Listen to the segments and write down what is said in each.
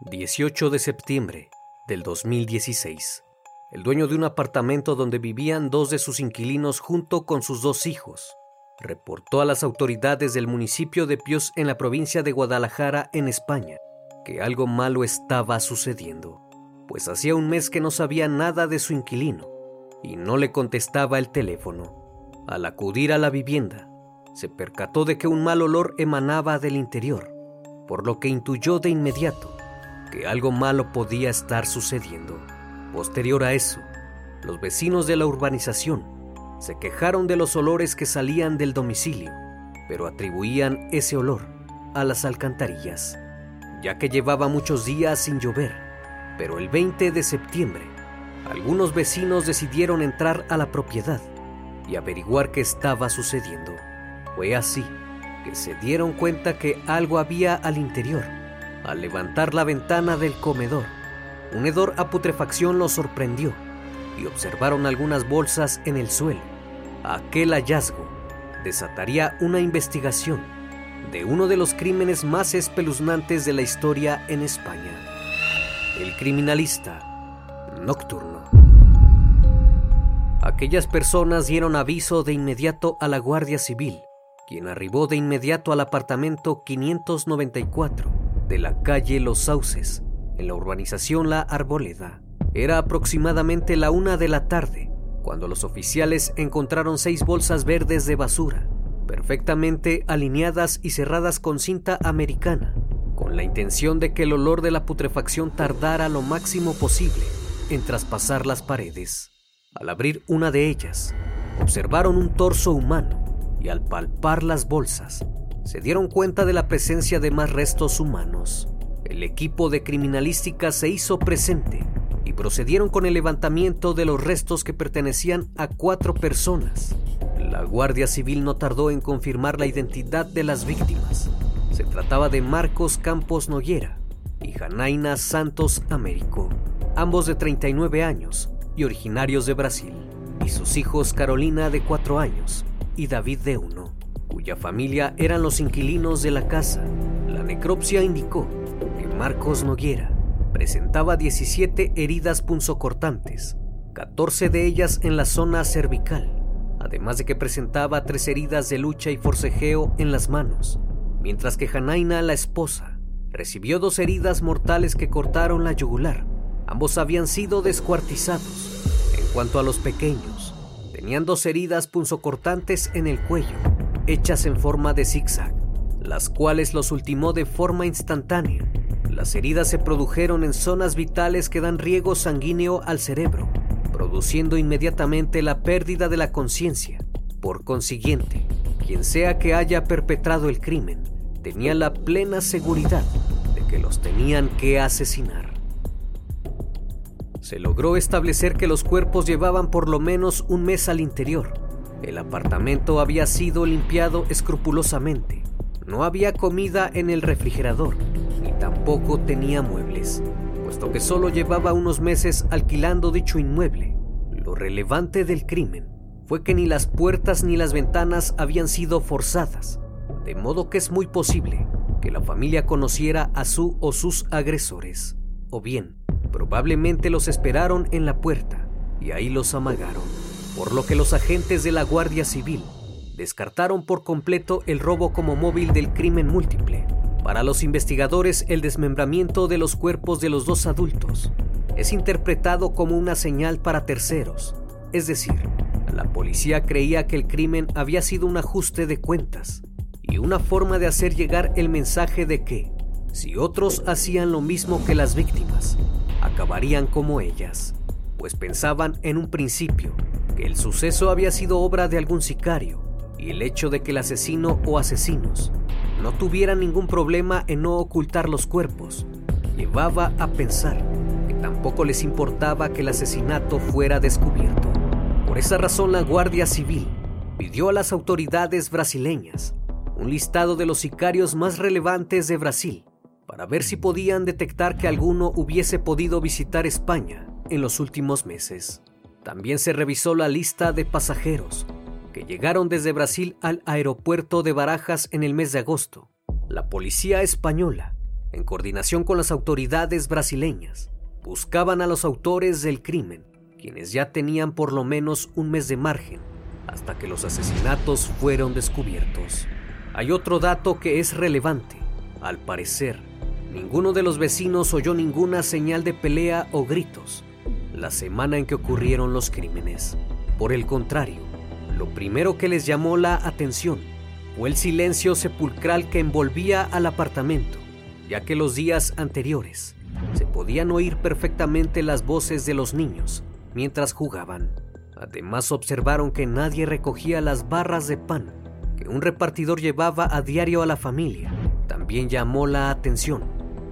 El 18 de septiembre del 2016, el dueño de un apartamento donde vivían 2 de sus inquilinos junto con sus 2 hijos, reportó a las autoridades del municipio de Pioz en la provincia de Guadalajara, en España, que algo malo estaba sucediendo, pues hacía un mes que no sabía nada de su inquilino y no le contestaba el teléfono. Al acudir a la vivienda, se percató de que un mal olor emanaba del interior, por lo que intuyó de inmediato que algo malo podía estar sucediendo. Posterior a eso, los vecinos de la urbanización se quejaron de los olores que salían del domicilio, pero atribuían ese olor a las alcantarillas, ya que llevaba muchos días sin llover. Pero el 20 de septiembre, algunos vecinos decidieron entrar a la propiedad y averiguar qué estaba sucediendo. Fue así que se dieron cuenta que algo había al interior. Al levantar la ventana del comedor, un hedor a putrefacción los sorprendió y observaron algunas bolsas en el suelo. Aquel hallazgo desataría una investigación de uno de los crímenes más espeluznantes de la historia en España. El Criminalista Nocturno. Aquellas personas dieron aviso de inmediato a la Guardia Civil, quien arribó de inmediato al apartamento 594. de la calle Los Sauces, en la urbanización La Arboleda. Era aproximadamente la 1 de la tarde, cuando los oficiales encontraron 6 bolsas verdes de basura, perfectamente alineadas y cerradas con cinta americana, con la intención de que el olor de la putrefacción tardara lo máximo posible en traspasar las paredes. Al abrir una de ellas, observaron un torso humano y al palpar las bolsas, se dieron cuenta de la presencia de más restos humanos. El equipo de criminalística se hizo presente y procedieron con el levantamiento de los restos que pertenecían a 4 personas. La Guardia Civil no tardó en confirmar la identidad de las víctimas. Se trataba de Marcos Campos Noguera y Janaina Santos Américo, ambos de 39 años y originarios de Brasil, y sus hijos Carolina, de 4 años, y David, de 1. Cuya familia eran los inquilinos de la casa. La necropsia indicó que Marcos Noguera presentaba 17 heridas punzocortantes, 14 de ellas en la zona cervical, además de que presentaba 3 heridas de lucha y forcejeo en las manos, mientras que Janaina, la esposa, recibió 2 heridas mortales que cortaron la yugular. Ambos habían sido descuartizados. En cuanto a los pequeños, tenían 2 heridas punzocortantes en el cuello hechas en forma de zigzag, las cuales los ultimó de forma instantánea. Las heridas se produjeron en zonas vitales que dan riego sanguíneo al cerebro, produciendo inmediatamente la pérdida de la conciencia. Por consiguiente, quien sea que haya perpetrado el crimen, tenía la plena seguridad de que los tenían que asesinar. Se logró establecer que los cuerpos llevaban por lo menos un mes al interior. El apartamento había sido limpiado escrupulosamente. No había comida en el refrigerador, ni tampoco tenía muebles, puesto que solo llevaba unos meses alquilando dicho inmueble. Lo relevante del crimen fue que ni las puertas ni las ventanas habían sido forzadas, de modo que es muy posible que la familia conociera a su o sus agresores, o bien, probablemente los esperaron en la puerta y ahí los amagaron, por lo que los agentes de la Guardia Civil descartaron por completo el robo como móvil del crimen múltiple. Para los investigadores, el desmembramiento de los cuerpos de los dos adultos es interpretado como una señal para terceros, es decir, la policía creía que el crimen había sido un ajuste de cuentas y una forma de hacer llegar el mensaje de que, si otros hacían lo mismo que las víctimas, acabarían como ellas, pues pensaban en un principio que el suceso había sido obra de algún sicario, y el hecho de que el asesino o asesinos no tuvieran ningún problema en no ocultar los cuerpos llevaba a pensar que tampoco les importaba que el asesinato fuera descubierto. Por esa razón, la Guardia Civil pidió a las autoridades brasileñas un listado de los sicarios más relevantes de Brasil para ver si podían detectar que alguno hubiese podido visitar España en los últimos meses. También se revisó la lista de pasajeros que llegaron desde Brasil al aeropuerto de Barajas en el mes de agosto. La policía española, en coordinación con las autoridades brasileñas, buscaban a los autores del crimen, quienes ya tenían por lo menos un mes de margen hasta que los asesinatos fueron descubiertos. Hay otro dato que es relevante. Al parecer, ninguno de los vecinos oyó ninguna señal de pelea o gritos la semana en que ocurrieron los crímenes. Por el contrario, lo primero que les llamó la atención fue el silencio sepulcral que envolvía al apartamento, ya que los días anteriores se podían oír perfectamente las voces de los niños mientras jugaban. Además, observaron que nadie recogía las barras de pan que un repartidor llevaba a diario a la familia. También llamó la atención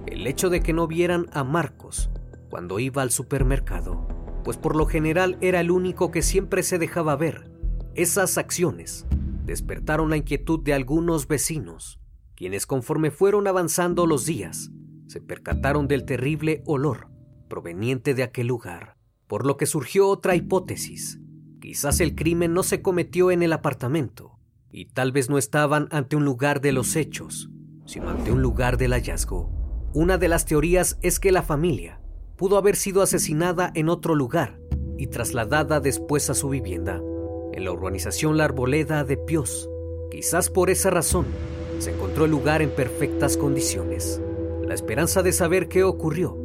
el hecho de que no vieran a Marcos cuando iba al supermercado, pues por lo general era el único que siempre se dejaba ver. Esas acciones despertaron la inquietud de algunos vecinos, quienes conforme fueron avanzando los días, se percataron del terrible olor proveniente de aquel lugar, por lo que surgió otra hipótesis. Quizás el crimen no se cometió en el apartamento, y tal vez no estaban ante un lugar de los hechos, sino ante un lugar del hallazgo. Una de las teorías es que la familia pudo haber sido asesinada en otro lugar y trasladada después a su vivienda, en la urbanización La Arboleda de Pioz. Quizás por esa razón se encontró el lugar en perfectas condiciones. La esperanza de saber qué ocurrió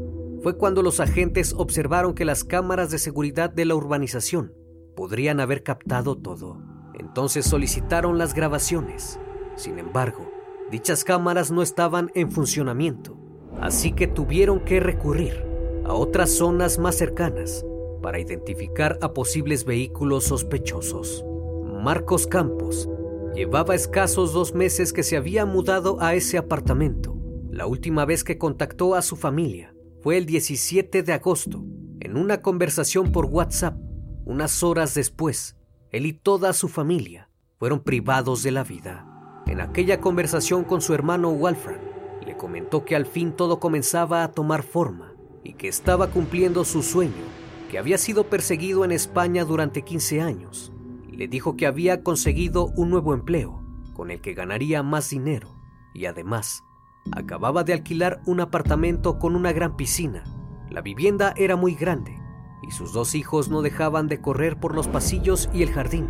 fue cuando los agentes observaron que las cámaras de seguridad de la urbanización podrían haber captado todo. Entonces solicitaron las grabaciones. Sin embargo, dichas cámaras no estaban en funcionamiento, así que tuvieron que recurrir a otras zonas más cercanas para identificar a posibles vehículos sospechosos. Marcos Campos llevaba escasos 2 meses que se había mudado a ese apartamento. La última vez que contactó a su familia fue el 17 de agosto, en una conversación por WhatsApp. Unas horas después, él y toda su familia fueron privados de la vida. En aquella conversación con su hermano Walfran, le comentó que al fin todo comenzaba a tomar forma y que estaba cumpliendo su sueño, que había sido perseguido en España durante 15 años. Le dijo que había conseguido un nuevo empleo con el que ganaría más dinero y además acababa de alquilar un apartamento con una gran piscina. La vivienda era muy grande y sus 2 hijos no dejaban de correr por los pasillos y el jardín.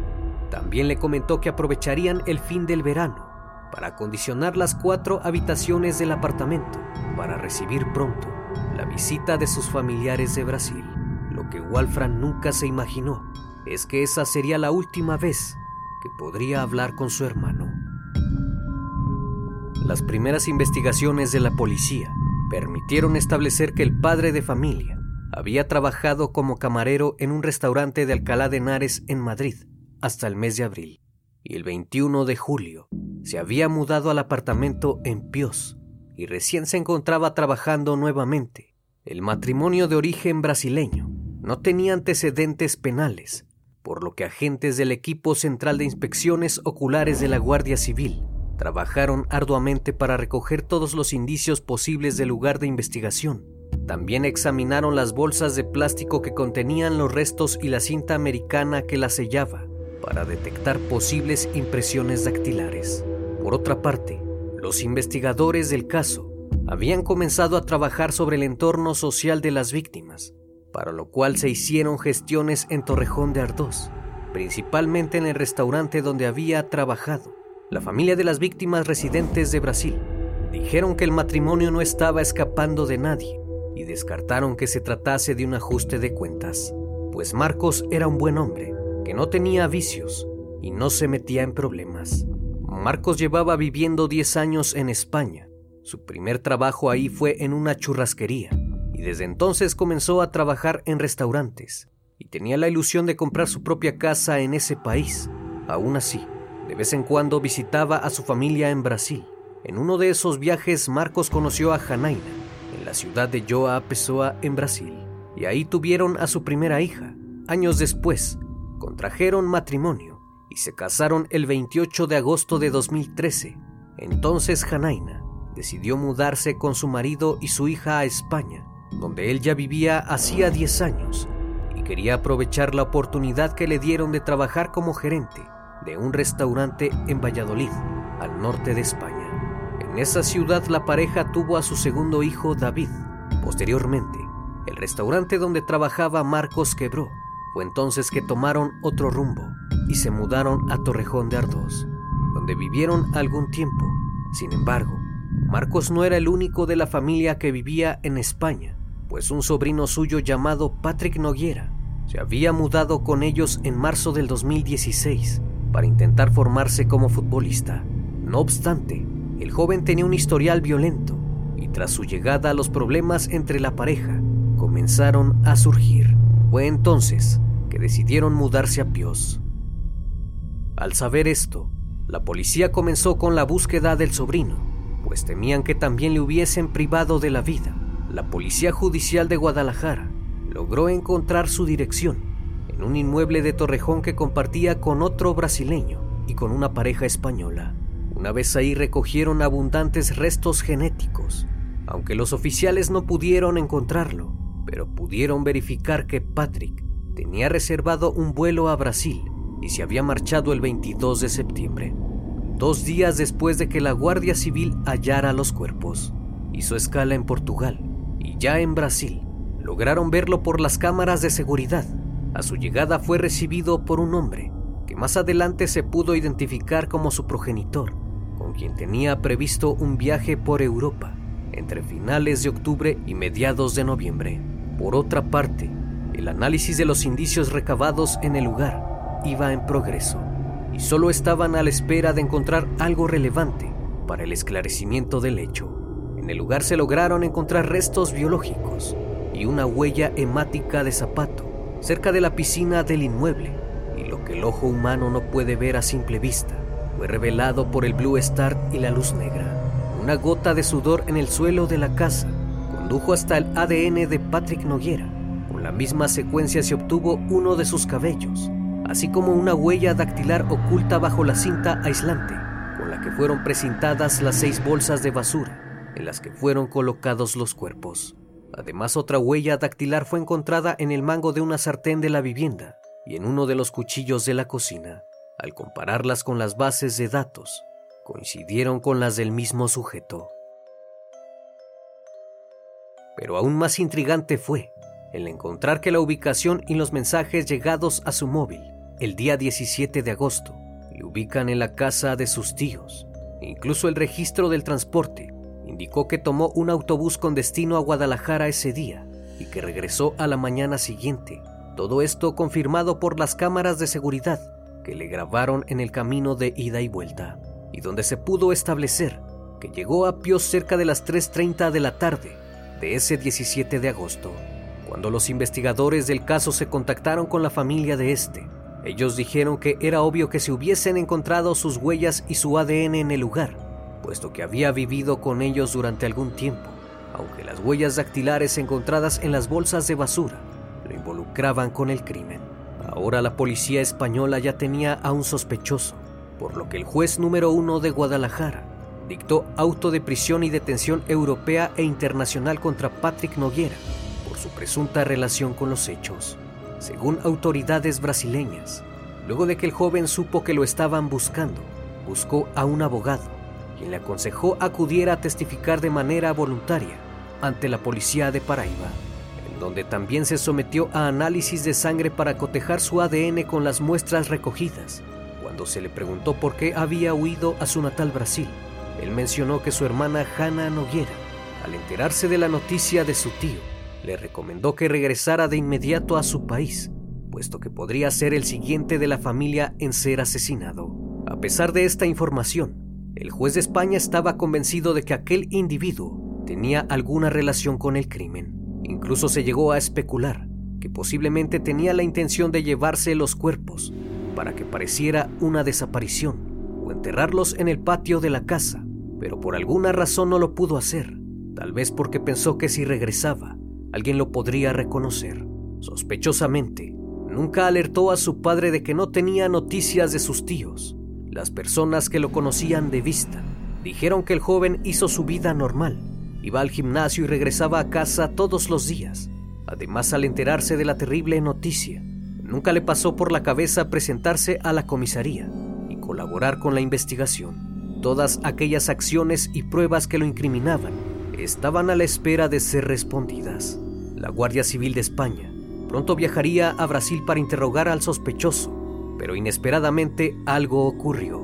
También le comentó que aprovecharían el fin del verano para acondicionar las 4 habitaciones del apartamento para recibir pronto la visita de sus familiares de Brasil. Lo que Walfran nunca se imaginó es que esa sería la última vez que podría hablar con su hermano. Las primeras investigaciones de la policía permitieron establecer que el padre de familia había trabajado como camarero en un restaurante de Alcalá de Henares en Madrid hasta el mes de abril, y el 21 de julio se había mudado al apartamento en Pioz y recién se encontraba trabajando nuevamente. El matrimonio de origen brasileño no tenía antecedentes penales, por lo que agentes del equipo central de inspecciones oculares de la Guardia Civil trabajaron arduamente para recoger todos los indicios posibles del lugar de investigación. También examinaron las bolsas de plástico que contenían los restos y la cinta americana que la sellaba, para detectar posibles impresiones dactilares. Por otra parte, los investigadores del caso habían comenzado a trabajar sobre el entorno social de las víctimas, para lo cual se hicieron gestiones en Torrejón de Ardoz, principalmente en el restaurante donde había trabajado. La familia de las víctimas residentes de Brasil dijeron que el matrimonio no estaba escapando de nadie y descartaron que se tratase de un ajuste de cuentas, pues Marcos era un buen hombre que no tenía vicios y no se metía en problemas. Marcos llevaba viviendo 10 años en España. Su primer trabajo ahí fue en una churrasquería y desde entonces comenzó a trabajar en restaurantes y tenía la ilusión de comprar su propia casa en ese país. Aún así, de vez en cuando visitaba a su familia en Brasil. En uno de esos viajes, Marcos conoció a Janaina en la ciudad de Joao Pessoa, en Brasil, y ahí tuvieron a su primera hija. Años después, contrajeron matrimonio y se casaron el 28 de agosto de 2013. Entonces Janaina decidió mudarse con su marido y su hija a España, donde él ya vivía hacía 10 años, y quería aprovechar la oportunidad que le dieron de trabajar como gerente de un restaurante en Valladolid, al norte de España. En esa ciudad la pareja tuvo a su segundo hijo, David. Posteriormente, el restaurante donde trabajaba Marcos quebró. Fue entonces que tomaron otro rumbo y se mudaron a Torrejón de Ardoz, donde vivieron algún tiempo. Sin embargo, Marcos no era el único de la familia que vivía en España, pues un sobrino suyo llamado Patrick Noguera se había mudado con ellos en marzo del 2016 para intentar formarse como futbolista. No obstante, el joven tenía un historial violento y tras su llegada los problemas entre la pareja comenzaron a surgir. Fue entonces que decidieron mudarse a Pioz. Al saber esto, la policía comenzó con la búsqueda del sobrino, pues temían que también le hubiesen privado de la vida. La Policía Judicial de Guadalajara logró encontrar su dirección en un inmueble de Torrejón que compartía con otro brasileño y con una pareja española. Una vez ahí recogieron abundantes restos genéticos, aunque los oficiales no pudieron encontrarlo, pero pudieron verificar que Patrick tenía reservado un vuelo a Brasil y se había marchado el 22 de septiembre, 2 días después de que la Guardia Civil hallara los cuerpos. Hizo escala en Portugal y ya en Brasil lograron verlo por las cámaras de seguridad. A su llegada fue recibido por un hombre que más adelante se pudo identificar como su progenitor, con quien tenía previsto un viaje por Europa entre finales de octubre y mediados de noviembre. Por otra parte, el análisis de los indicios recabados en el lugar iba en progreso y solo estaban a la espera de encontrar algo relevante para el esclarecimiento del hecho. En el lugar se lograron encontrar restos biológicos y una huella hemática de zapato cerca de la piscina del inmueble, y lo que el ojo humano no puede ver a simple vista fue revelado por el Blue Star y la luz negra. Una gota de sudor en el suelo de la casa condujo hasta el ADN de Patrick Noguera. Con la misma secuencia se obtuvo uno de sus cabellos, así como una huella dactilar oculta bajo la cinta aislante, con la que fueron precintadas las 6 bolsas de basura en las que fueron colocados los cuerpos. Además, otra huella dactilar fue encontrada en el mango de una sartén de la vivienda y en uno de los cuchillos de la cocina. Al compararlas con las bases de datos, coincidieron con las del mismo sujeto. Pero aún más intrigante fue el encontrar que la ubicación y los mensajes llegados a su móvil el día 17 de agosto le ubican en la casa de sus tíos. Incluso el registro del transporte indicó que tomó un autobús con destino a Guadalajara ese día y que regresó a la mañana siguiente. Todo esto confirmado por las cámaras de seguridad que le grabaron en el camino de ida y vuelta, y donde se pudo establecer que llegó a Pioz cerca de las 3:30 de la tarde de ese 17 de agosto. Cuando los investigadores del caso se contactaron con la familia de este, ellos dijeron que era obvio que se hubiesen encontrado sus huellas y su ADN en el lugar, puesto que había vivido con ellos durante algún tiempo, aunque las huellas dactilares encontradas en las bolsas de basura lo involucraban con el crimen. Ahora la policía española ya tenía a un sospechoso, por lo que el juez número 1 de Guadalajara dictó auto de prisión y detención europea e internacional contra Patrick Noguera por su presunta relación con los hechos. Según autoridades brasileñas, luego de que el joven supo que lo estaban buscando, buscó a un abogado, quien le aconsejó acudiera a testificar de manera voluntaria ante la policía de Paraíba, en donde también se sometió a análisis de sangre para cotejar su ADN con las muestras recogidas. Cuando se le preguntó por qué había huido a su natal Brasil, él mencionó que su hermana Jana Noguera, al enterarse de la noticia de su tío, le recomendó que regresara de inmediato a su país, puesto que podría ser el siguiente de la familia en ser asesinado. A pesar de esta información, el juez de España estaba convencido de que aquel individuo tenía alguna relación con el crimen. Incluso se llegó a especular que posiblemente tenía la intención de llevarse los cuerpos para que pareciera una desaparición, o enterrarlos en el patio de la casa, pero por alguna razón no lo pudo hacer, tal vez porque pensó que si regresaba, alguien lo podría reconocer. Sospechosamente, nunca alertó a su padre de que no tenía noticias de sus tíos. Las personas que lo conocían de vista dijeron que el joven hizo su vida normal, iba al gimnasio y regresaba a casa todos los días. Además, al enterarse de la terrible noticia, nunca le pasó por la cabeza presentarse a la comisaría y colaborar con la investigación. Todas aquellas acciones y pruebas que lo incriminaban estaban a la espera de ser respondidas. La Guardia Civil de España pronto viajaría a Brasil para interrogar al sospechoso, pero inesperadamente algo ocurrió.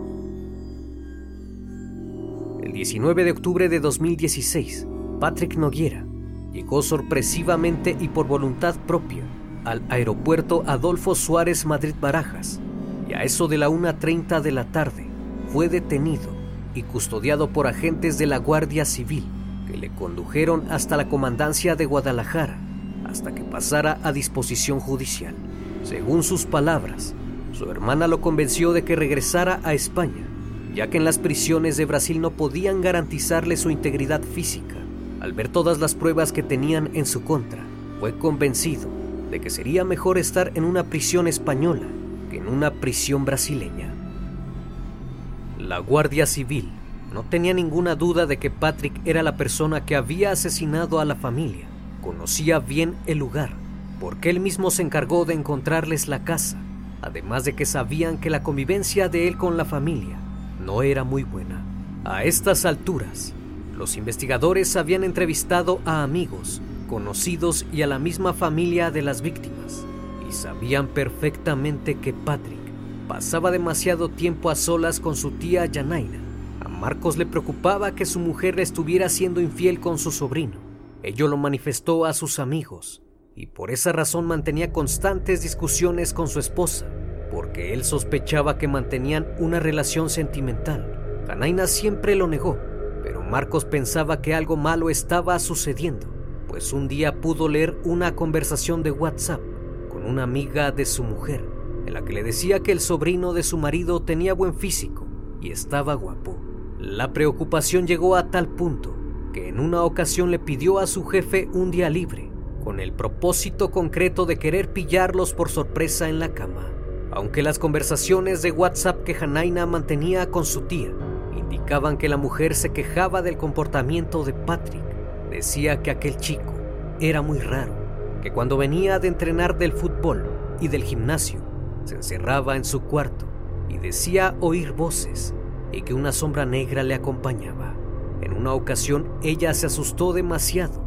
El 19 de octubre de 2016, Patrick Noguera llegó sorpresivamente y por voluntad propia al aeropuerto Adolfo Suárez Madrid Barajas, y a eso de la 1:30 de la tarde fue detenido y custodiado por agentes de la Guardia Civil, que le condujeron hasta la comandancia de Guadalajara hasta que pasara a disposición judicial. Según sus palabras, su hermana lo convenció de que regresara a España, ya que en las prisiones de Brasil no podían garantizarle su integridad física. Al ver todas las pruebas que tenían en su contra, fue convencido de que sería mejor estar en una prisión española que en una prisión brasileña. La Guardia Civil no tenía ninguna duda de que Patrick era la persona que había asesinado a la familia. Conocía bien el lugar, porque él mismo se encargó de encontrarles la casa, además de que sabían que la convivencia de él con la familia no era muy buena. A estas alturas, los investigadores habían entrevistado a amigos, conocidos y a la misma familia de las víctimas, y sabían perfectamente que Patrick pasaba demasiado tiempo a solas con su tía Janaina. A Marcos le preocupaba que su mujer le estuviera siendo infiel con su sobrino. Ello lo manifestó a sus amigos, y por esa razón mantenía constantes discusiones con su esposa, porque él sospechaba que mantenían una relación sentimental. Janaina siempre lo negó, pero Marcos pensaba que algo malo estaba sucediendo, pues un día pudo leer una conversación de WhatsApp con una amiga de su mujer, en la que le decía que el sobrino de su marido tenía buen físico y estaba guapo. La preocupación llegó a tal punto que en una ocasión le pidió a su jefe un día libre, con el propósito concreto de querer pillarlos por sorpresa en la cama. Aunque las conversaciones de WhatsApp que Janaina mantenía con su tía indicaban que la mujer se quejaba del comportamiento de Patrick, decía que aquel chico era muy raro, que cuando venía de entrenar del fútbol y del gimnasio, se encerraba en su cuarto y decía oír voces y que una sombra negra le acompañaba. En una ocasión ella se asustó demasiado,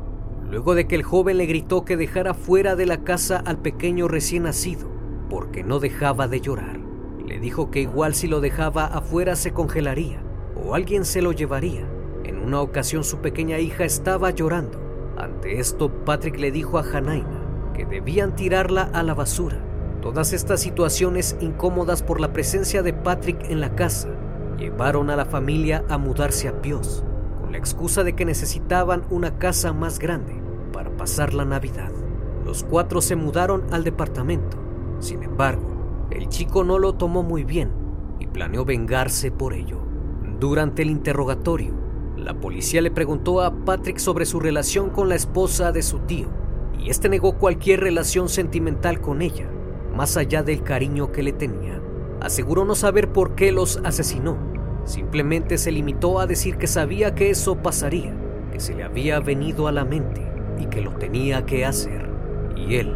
luego de que el joven le gritó que dejara fuera de la casa al pequeño recién nacido, porque no dejaba de llorar. Le dijo que igual si lo dejaba afuera se congelaría o alguien se lo llevaría. En una ocasión su pequeña hija estaba llorando. Ante esto, Patrick le dijo a Janaina que debían tirarla a la basura. Todas estas situaciones incómodas por la presencia de Patrick en la casa llevaron a la familia a mudarse a Pioz, con la excusa de que necesitaban una casa más grande para pasar la Navidad. Los cuatro se mudaron al departamento. Sin embargo, el chico no lo tomó muy bien y planeó vengarse por ello. Durante el interrogatorio, la policía le preguntó a Patrick sobre su relación con la esposa de su tío, y este negó cualquier relación sentimental con ella, más allá del cariño que le tenía. Aseguró no saber por qué los asesinó, simplemente se limitó a decir que sabía que eso pasaría, que se le había venido a la mente y que lo tenía que hacer. Y él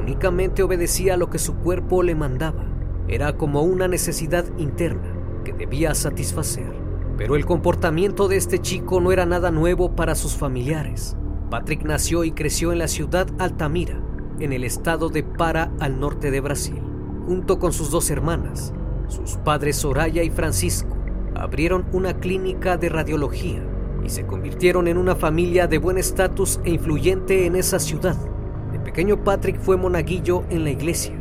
únicamente obedecía a lo que su cuerpo le mandaba. Era como una necesidad interna que debía satisfacer. Pero el comportamiento de este chico no era nada nuevo para sus familiares. Patrick nació y creció en la ciudad Altamira, en el estado de Pará, al norte de Brasil. Junto con sus dos hermanas, sus padres Soraya y Francisco abrieron una clínica de radiología y se convirtieron en una familia de buen estatus e influyente en esa ciudad. De pequeño, Patrick fue monaguillo en la iglesia.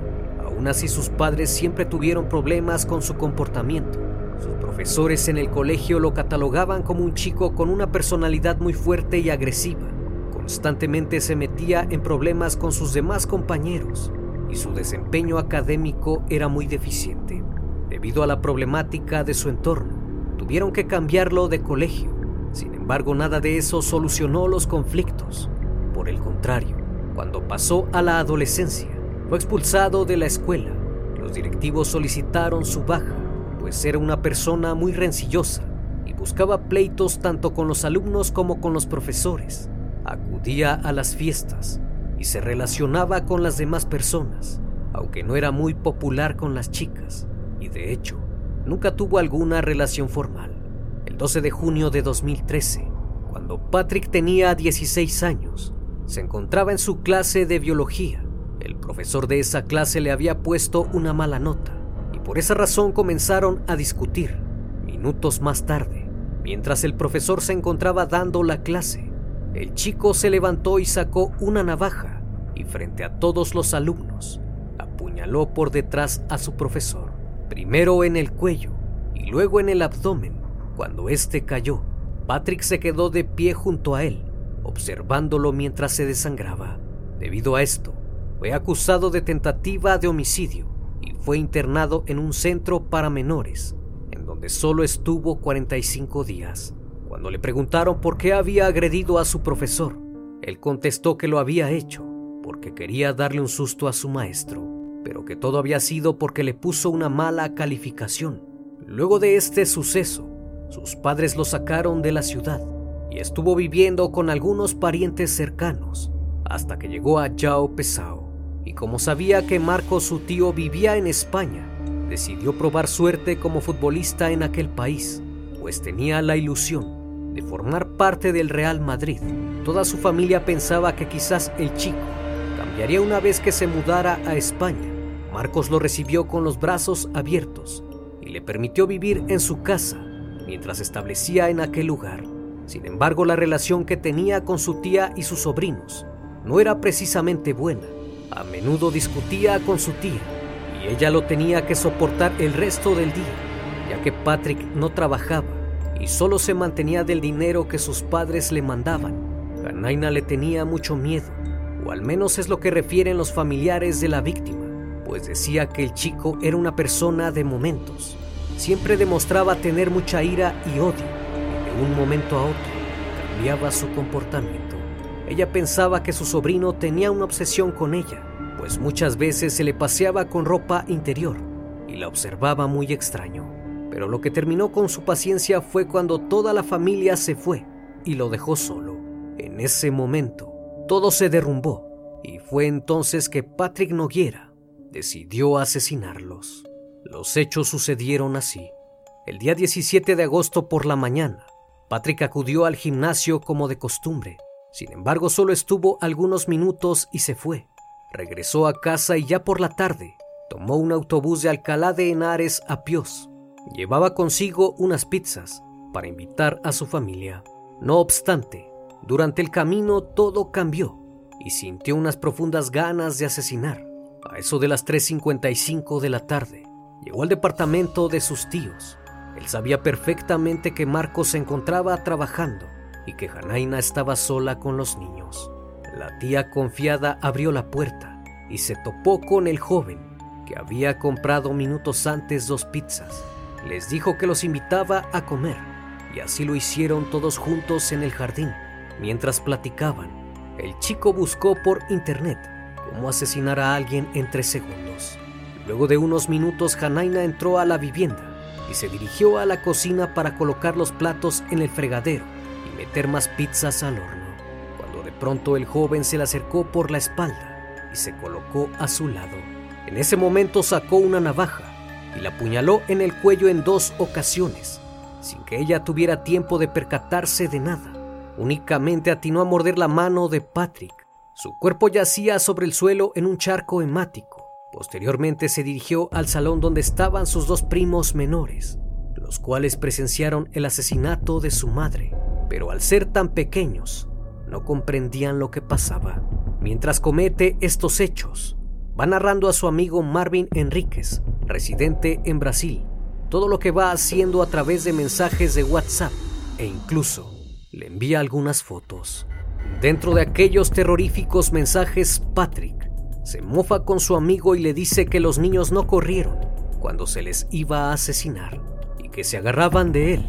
Aún así, sus padres siempre tuvieron problemas con su comportamiento. Sus profesores en el colegio lo catalogaban como un chico con una personalidad muy fuerte y agresiva. Constantemente se metía en problemas con sus demás compañeros y su desempeño académico era muy deficiente. Debido a la problemática de su entorno, tuvieron que cambiarlo de colegio. Sin embargo, nada de eso solucionó los conflictos. Por el contrario, cuando pasó a la adolescencia, fue expulsado de la escuela. Los directivos solicitaron su baja, pues era una persona muy rencillosa y buscaba pleitos tanto con los alumnos como con los profesores. Acudía a las fiestas y se relacionaba con las demás personas, aunque no era muy popular con las chicas, y de hecho, nunca tuvo alguna relación formal. El 12 de junio de 2013, cuando Patrick tenía 16 años, se encontraba en su clase de biología. El profesor de esa clase le había puesto una mala nota, y por esa razón comenzaron a discutir. Minutos más tarde, mientras el profesor se encontraba dando la clase, el chico se levantó y sacó una navaja y, frente a todos los alumnos, apuñaló por detrás a su profesor, primero en el cuello y luego en el abdomen. Cuando este cayó, Patrick se quedó de pie junto a él, observándolo mientras se desangraba. Debido a esto, fue acusado de tentativa de homicidio y fue internado en un centro para menores, en donde solo estuvo 45 días. Cuando le preguntaron por qué había agredido a su profesor, él contestó que lo había hecho porque quería darle un susto a su maestro, pero que todo había sido porque le puso una mala calificación. Luego de este suceso, sus padres lo sacaron de la ciudad y estuvo viviendo con algunos parientes cercanos hasta que llegó a Joao Pessoa. Y como sabía que Marcos, su tío, vivía en España, decidió probar suerte como futbolista en aquel país, pues tenía la ilusión de formar parte del Real Madrid. Toda su familia pensaba que quizás el chico cambiaría una vez que se mudara a España. Marcos lo recibió con los brazos abiertos y le permitió vivir en su casa mientras se establecía en aquel lugar. Sin embargo, la relación que tenía con su tía y sus sobrinos no era precisamente buena. A menudo discutía con su tía y ella lo tenía que soportar el resto del día, ya que Patrick no trabajaba y solo se mantenía del dinero que sus padres le mandaban. Janaina le tenía mucho miedo, o al menos es lo que refieren los familiares de la víctima, pues decía que el chico era una persona de momentos. Siempre demostraba tener mucha ira y odio, y de un momento a otro cambiaba su comportamiento. Ella pensaba que su sobrino tenía una obsesión con ella, pues muchas veces se le paseaba con ropa interior y la observaba muy extraño. Pero lo que terminó con su paciencia fue cuando toda la familia se fue y lo dejó solo. En ese momento, todo se derrumbó y fue entonces que Patrick Noguera decidió asesinarlos. Los hechos sucedieron así. El día 17 de agosto por la mañana, Patrick acudió al gimnasio como de costumbre. Sin embargo, solo estuvo algunos minutos y se fue. Regresó a casa y ya por la tarde, tomó un autobús de Alcalá de Henares a Pioz. Llevaba consigo unas pizzas para invitar a su familia. No obstante, durante el camino todo cambió y sintió unas profundas ganas de asesinar. A eso de las 3:55 de la tarde, llegó al departamento de sus tíos Él sabía perfectamente que Marcos se encontraba trabajando y que Janaina estaba sola con los niños. La tía confiada abrió la puerta y se topó con el joven que había comprado minutos antes 2 pizzas. Les dijo que los invitaba a comer y así lo hicieron todos juntos en el jardín. Mientras platicaban, el chico buscó por internet cómo asesinar a alguien en 3 segundos. Luego de unos minutos, Janaina entró a la vivienda y se dirigió a la cocina para colocar los platos en el fregadero y meter más pizzas al horno, cuando de pronto el joven se le acercó por la espalda y se colocó a su lado. En ese momento sacó una navaja y la apuñaló en el cuello en 2 ocasiones, sin que ella tuviera tiempo de percatarse de nada. Únicamente atinó a morder la mano de Patrick. Su cuerpo yacía sobre el suelo en un charco hemático. Posteriormente se dirigió al salón donde estaban sus 2 primos menores, los cuales presenciaron el asesinato de su madre, pero al ser tan pequeños, no comprendían lo que pasaba. Mientras comete estos hechos, va narrando a su amigo Marvin Enríquez, residente en Brasil, todo lo que va haciendo a través de mensajes de WhatsApp e incluso le envía algunas fotos. Dentro de aquellos terroríficos mensajes, Patrick se mofa con su amigo y le dice que los niños no corrieron cuando se les iba a asesinar y que se agarraban de él,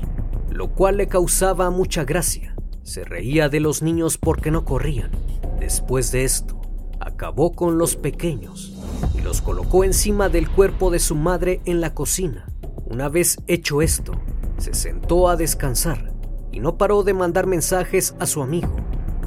lo cual le causaba mucha gracia. Se reía de los niños porque no corrían. Después de esto, acabó con los pequeños y los colocó encima del cuerpo de su madre en la cocina. Una vez hecho esto, se sentó a descansar y no paró de mandar mensajes a su amigo.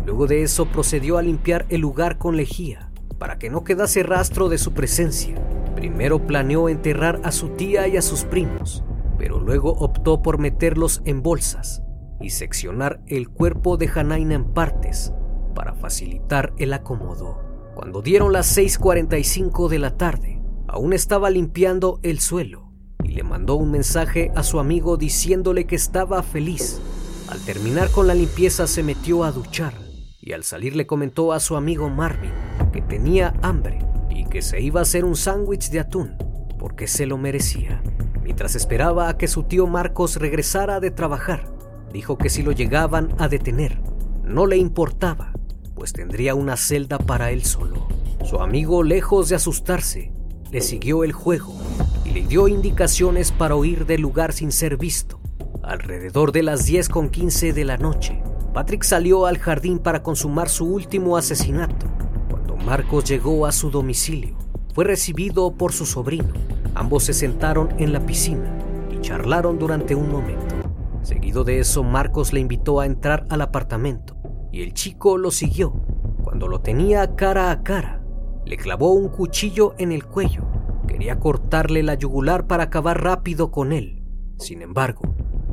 Luego de eso procedió a limpiar el lugar con lejía para que no quedase rastro de su presencia. Primero planeó enterrar a su tía y a sus primos, pero luego optó por meterlos en bolsas y seccionar el cuerpo de Janaina en partes para facilitar el acomodo. Cuando dieron las 6:45 de la tarde, aún estaba limpiando el suelo y le mandó un mensaje a su amigo diciéndole que estaba feliz. Al terminar con la limpieza se metió a duchar y al salir le comentó a su amigo Marvin que tenía hambre y que se iba a hacer un sándwich de atún porque se lo merecía. Mientras esperaba a que su tío Marcos regresara de trabajar, dijo que si lo llegaban a detener, no le importaba, pues tendría una celda para él solo. Su amigo, lejos de asustarse, le siguió el juego y le dio indicaciones para huir del lugar sin ser visto. Alrededor de las 10:15 de la noche, Patrick salió al jardín para consumar su último asesinato. Marcos llegó a su domicilio, fue recibido por su sobrino. Ambos se sentaron en la piscina y charlaron durante un momento. Seguido de eso, Marcos le invitó a entrar al apartamento y el chico lo siguió. Cuando lo tenía cara a cara, le clavó un cuchillo en el cuello. Quería cortarle la yugular para acabar rápido con él. Sin embargo,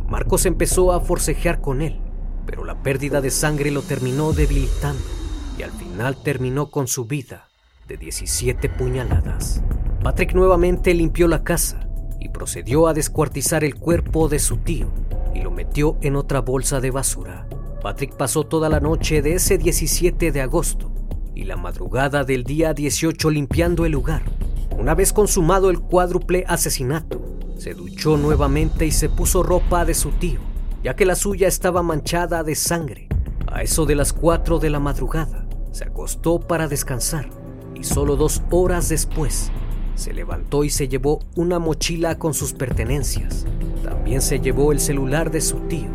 Marcos empezó a forcejear con él, pero la pérdida de sangre lo terminó debilitando. Y al final terminó con su vida de 17 puñaladas. Patrick nuevamente limpió la casa y procedió a descuartizar el cuerpo de su tío y lo metió en otra bolsa de basura. Patrick pasó toda la noche de ese 17 de agosto y la madrugada del día 18 limpiando el lugar. Una vez consumado el cuádruple asesinato, se duchó nuevamente y se puso ropa de su tío, ya que la suya estaba manchada de sangre. A eso de las 4 de la madrugada, se acostó para descansar y solo 2 horas después se levantó y se llevó una mochila con sus pertenencias. También se llevó el celular de su tío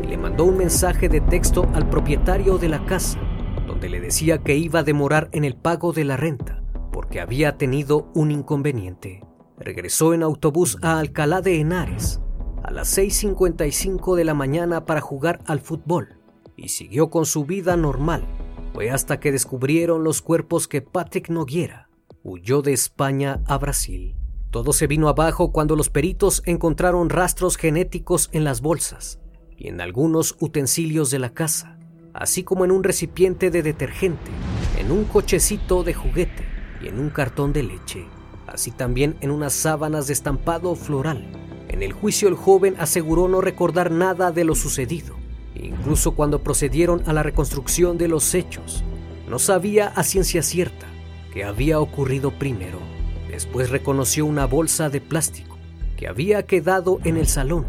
y le mandó un mensaje de texto al propietario de la casa donde le decía que iba a demorar en el pago de la renta porque había tenido un inconveniente. Regresó en autobús a Alcalá de Henares a las 6:55 de la mañana para jugar al fútbol y siguió con su vida normal. Fue hasta que descubrieron los cuerpos que Patrick Noguera huyó de España a Brasil. Todo se vino abajo cuando los peritos encontraron rastros genéticos en las bolsas y en algunos utensilios de la casa, así como en un recipiente de detergente, en un cochecito de juguete y en un cartón de leche, así también en unas sábanas de estampado floral. En el juicio el joven aseguró no recordar nada de lo sucedido. Incluso cuando procedieron a la reconstrucción de los hechos, no sabía a ciencia cierta qué había ocurrido primero. Después reconoció una bolsa de plástico que había quedado en el salón,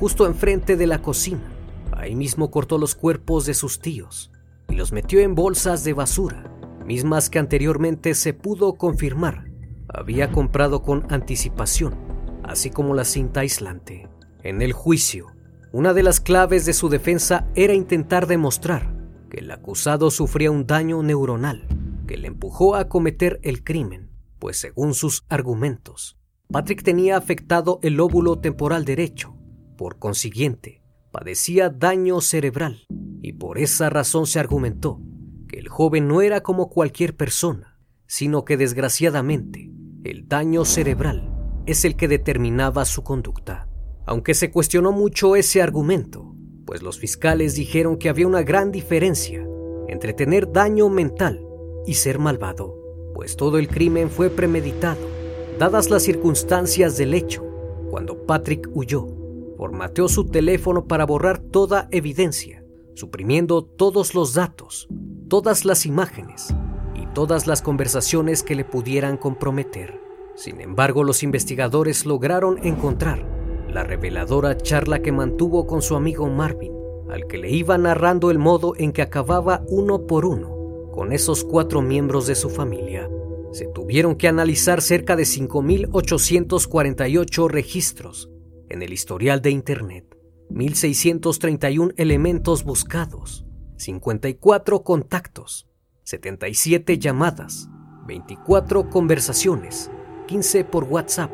justo enfrente de la cocina. Ahí mismo cortó los cuerpos de sus tíos y los metió en bolsas de basura, mismas que anteriormente se pudo confirmar había comprado con anticipación, así como la cinta aislante. En el juicio, una de las claves de su defensa era intentar demostrar que el acusado sufría un daño neuronal que le empujó a cometer el crimen, pues según sus argumentos, Patrick tenía afectado el lóbulo temporal derecho, por consiguiente, padecía daño cerebral y por esa razón se argumentó que el joven no era como cualquier persona, sino que desgraciadamente el daño cerebral es el que determinaba su conducta. Aunque se cuestionó mucho ese argumento, pues los fiscales dijeron que había una gran diferencia entre tener daño mental y ser malvado, pues todo el crimen fue premeditado, dadas las circunstancias del hecho. Cuando Patrick huyó, formateó su teléfono para borrar toda evidencia, suprimiendo todos los datos, todas las imágenes y todas las conversaciones que le pudieran comprometer. Sin embargo, los investigadores lograron encontrar la reveladora charla que mantuvo con su amigo Marvin, al que le iba narrando el modo en que acababa uno por uno con esos 4 miembros de su familia. Se tuvieron que analizar cerca de 5.848 registros en el historial de internet, 1.631 elementos buscados, 54 contactos, 77 llamadas, 24 conversaciones, 15 por WhatsApp,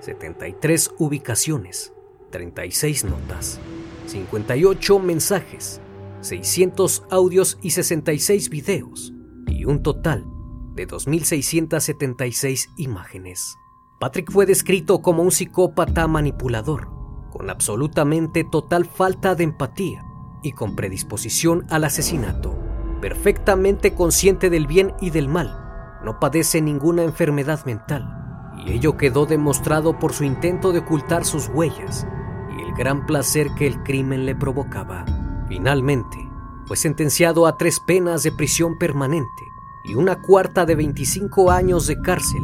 73 ubicaciones, 36 notas, 58 mensajes, 600 audios y 66 videos, y un total de 2.676 imágenes. Patrick fue descrito como un psicópata manipulador, con absolutamente total falta de empatía y con predisposición al asesinato. Perfectamente consciente del bien y del mal, no padece ninguna enfermedad mental, y ello quedó demostrado por su intento de ocultar sus huellas y el gran placer que el crimen le provocaba. Finalmente, fue sentenciado a 3 penas de prisión permanente y una cuarta de 25 años de cárcel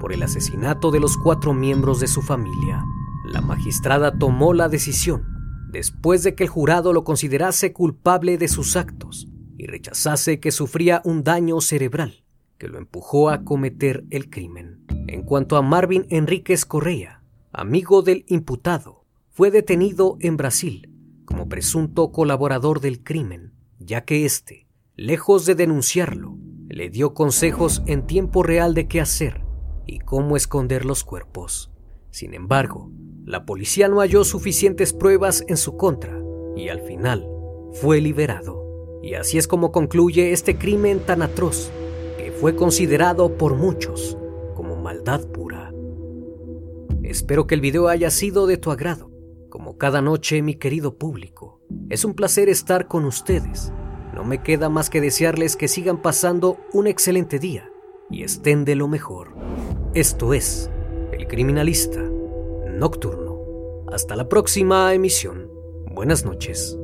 por el asesinato de los 4 miembros de su familia. La magistrada tomó la decisión después de que el jurado lo considerase culpable de sus actos y rechazase que sufría un daño cerebral que lo empujó a cometer el crimen. En cuanto a Marvin Enríquez Correa, amigo del imputado, fue detenido en Brasil como presunto colaborador del crimen, ya que este, lejos de denunciarlo, le dio consejos en tiempo real de qué hacer y cómo esconder los cuerpos. Sin embargo, la policía no halló suficientes pruebas en su contra y al final fue liberado. Y así es como concluye este crimen tan atroz que fue considerado por muchos como maldad pura. Espero que el video haya sido de tu agrado. Como cada noche, mi querido público, es un placer estar con ustedes. No me queda más que desearles que sigan pasando un excelente día y estén de lo mejor. Esto es El Criminalista Nocturno. Hasta la próxima emisión. Buenas noches.